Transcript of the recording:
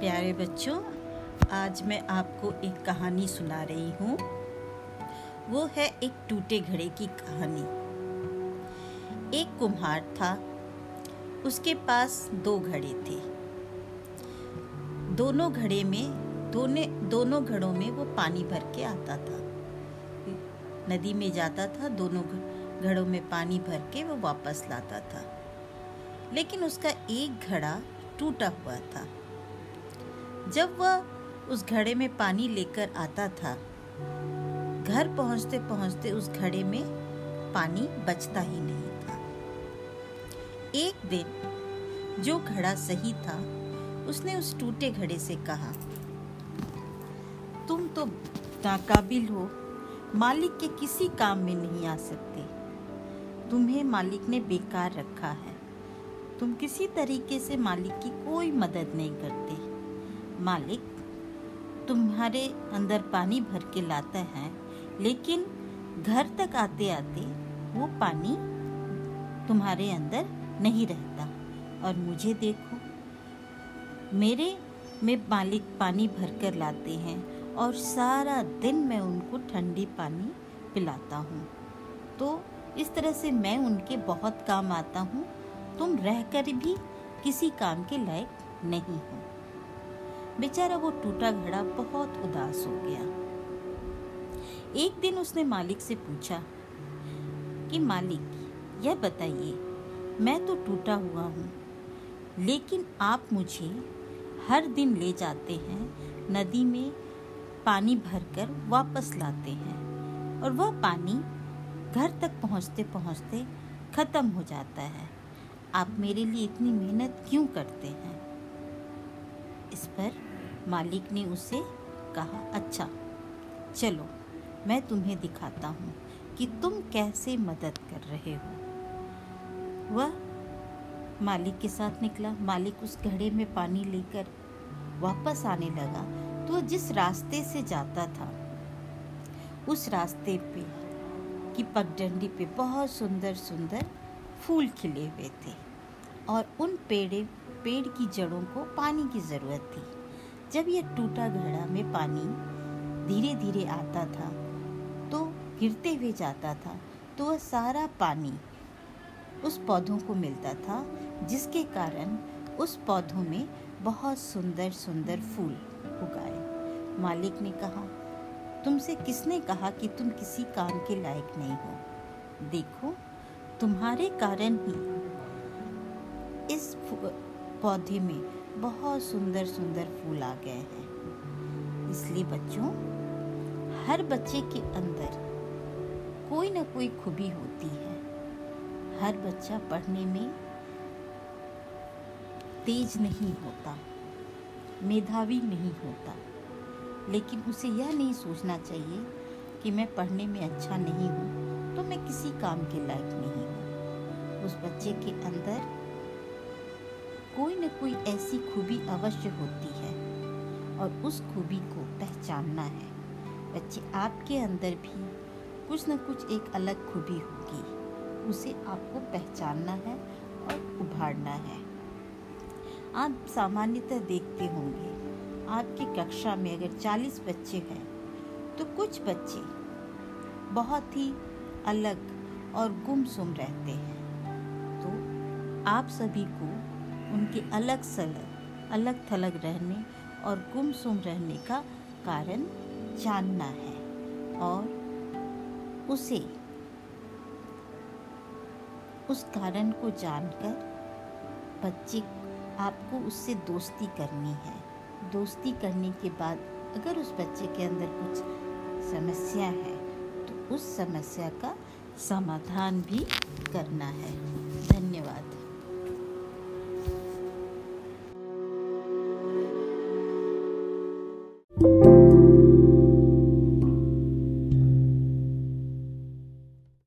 प्यारे बच्चों, आज मैं आपको एक कहानी सुना रही हूँ। वो है एक टूटे घड़े की कहानी। एक कुम्हार था, उसके पास दो घड़े थे। दोनों घड़ों में वो पानी भर के आता था, नदी में जाता था, दोनों घड़ों में पानी भर के वो वापस लाता था। लेकिन उसका एक घड़ा टूटा हुआ था। जब वह उस घड़े में पानी लेकर आता था, घर पहुंचते पहुंचते उस घड़े में पानी बचता ही नहीं था। एक दिन जो घड़ा सही था, उसने उस टूटे घड़े से कहा, तुम तो नाकाबिल हो, मालिक के किसी काम में नहीं आ सकते। तुम्हें मालिक ने बेकार रखा है। तुम किसी तरीके से मालिक की कोई मदद नहीं करते। मालिक तुम्हारे अंदर पानी भर के लाता है, लेकिन घर तक आते आते वो पानी तुम्हारे अंदर नहीं रहता। और मुझे देखो, मेरे में मालिक पानी भर कर लाते हैं और सारा दिन मैं उनको ठंडी पानी पिलाता हूँ। तो इस तरह से मैं उनके बहुत काम आता हूँ। तुम रहकर भी किसी काम के लायक नहीं हो। बेचारा वो टूटा घड़ा बहुत उदास हो गया। एक दिन उसने मालिक से पूछा कि मालिक, यह बताइए, मैं तो टूटा हुआ हूँ, लेकिन आप मुझे हर दिन ले जाते हैं, नदी में पानी भरकर वापस लाते हैं और वह पानी घर तक पहुँचते पहुँचते ख़त्म हो जाता है। आप मेरे लिए इतनी मेहनत क्यों करते हैं? इस पर मालिक ने उसे कहा, अच्छा चलो, मैं तुम्हें दिखाता हूँ कि तुम कैसे मदद कर रहे हो। वह मालिक के साथ निकला। मालिक उस घड़े में पानी लेकर वापस आने लगा तो जिस रास्ते से जाता था, उस रास्ते पे की पगडंडी पे बहुत सुंदर सुंदर फूल खिले हुए थे और उन पेड़ की जड़ों को पानी की ज़रूरत थी। जब यह टूटा घड़ा में पानी धीरे धीरे आता था तो गिरते हुए जाता था, तो वह सारा पानी उस पौधों को मिलता था, जिसके कारण उस पौधों में बहुत सुंदर सुंदर फूल उगाए। मालिक ने कहा, तुमसे किसने कहा कि तुम किसी काम के लायक नहीं हो? देखो, तुम्हारे कारण ही इस पौधे में बहुत सुंदर सुंदर फूल आ गए हैं। इसलिए बच्चों, हर बच्चे के अंदर कोई ना कोई खूबी होती है। हर बच्चा पढ़ने में तेज नहीं होता, मेधावी नहीं होता, लेकिन उसे यह नहीं सोचना चाहिए कि मैं पढ़ने में अच्छा नहीं हूँ तो मैं किसी काम के लायक नहीं हूँ। उस बच्चे के अंदर कोई न कोई ऐसी खूबी अवश्य होती है और उस खूबी को पहचानना है। बच्चे, आपके अंदर भी कुछ न कुछ एक अलग खूबी होगी, उसे आपको पहचानना है और उभारना है। आप सामान्यतः देखते होंगे, आपकी कक्षा में अगर 40 बच्चे हैं तो कुछ बच्चे बहुत ही अलग और गुमसुम रहते हैं। तो आप सभी को उनके अलग थलग रहने और गुमसुम रहने का कारण जानना है और उसे उस कारण को जानकर बच्चे आपको उससे दोस्ती करनी है। दोस्ती करने के बाद अगर उस बच्चे के अंदर कुछ समस्या है तो उस समस्या का समाधान भी करना है।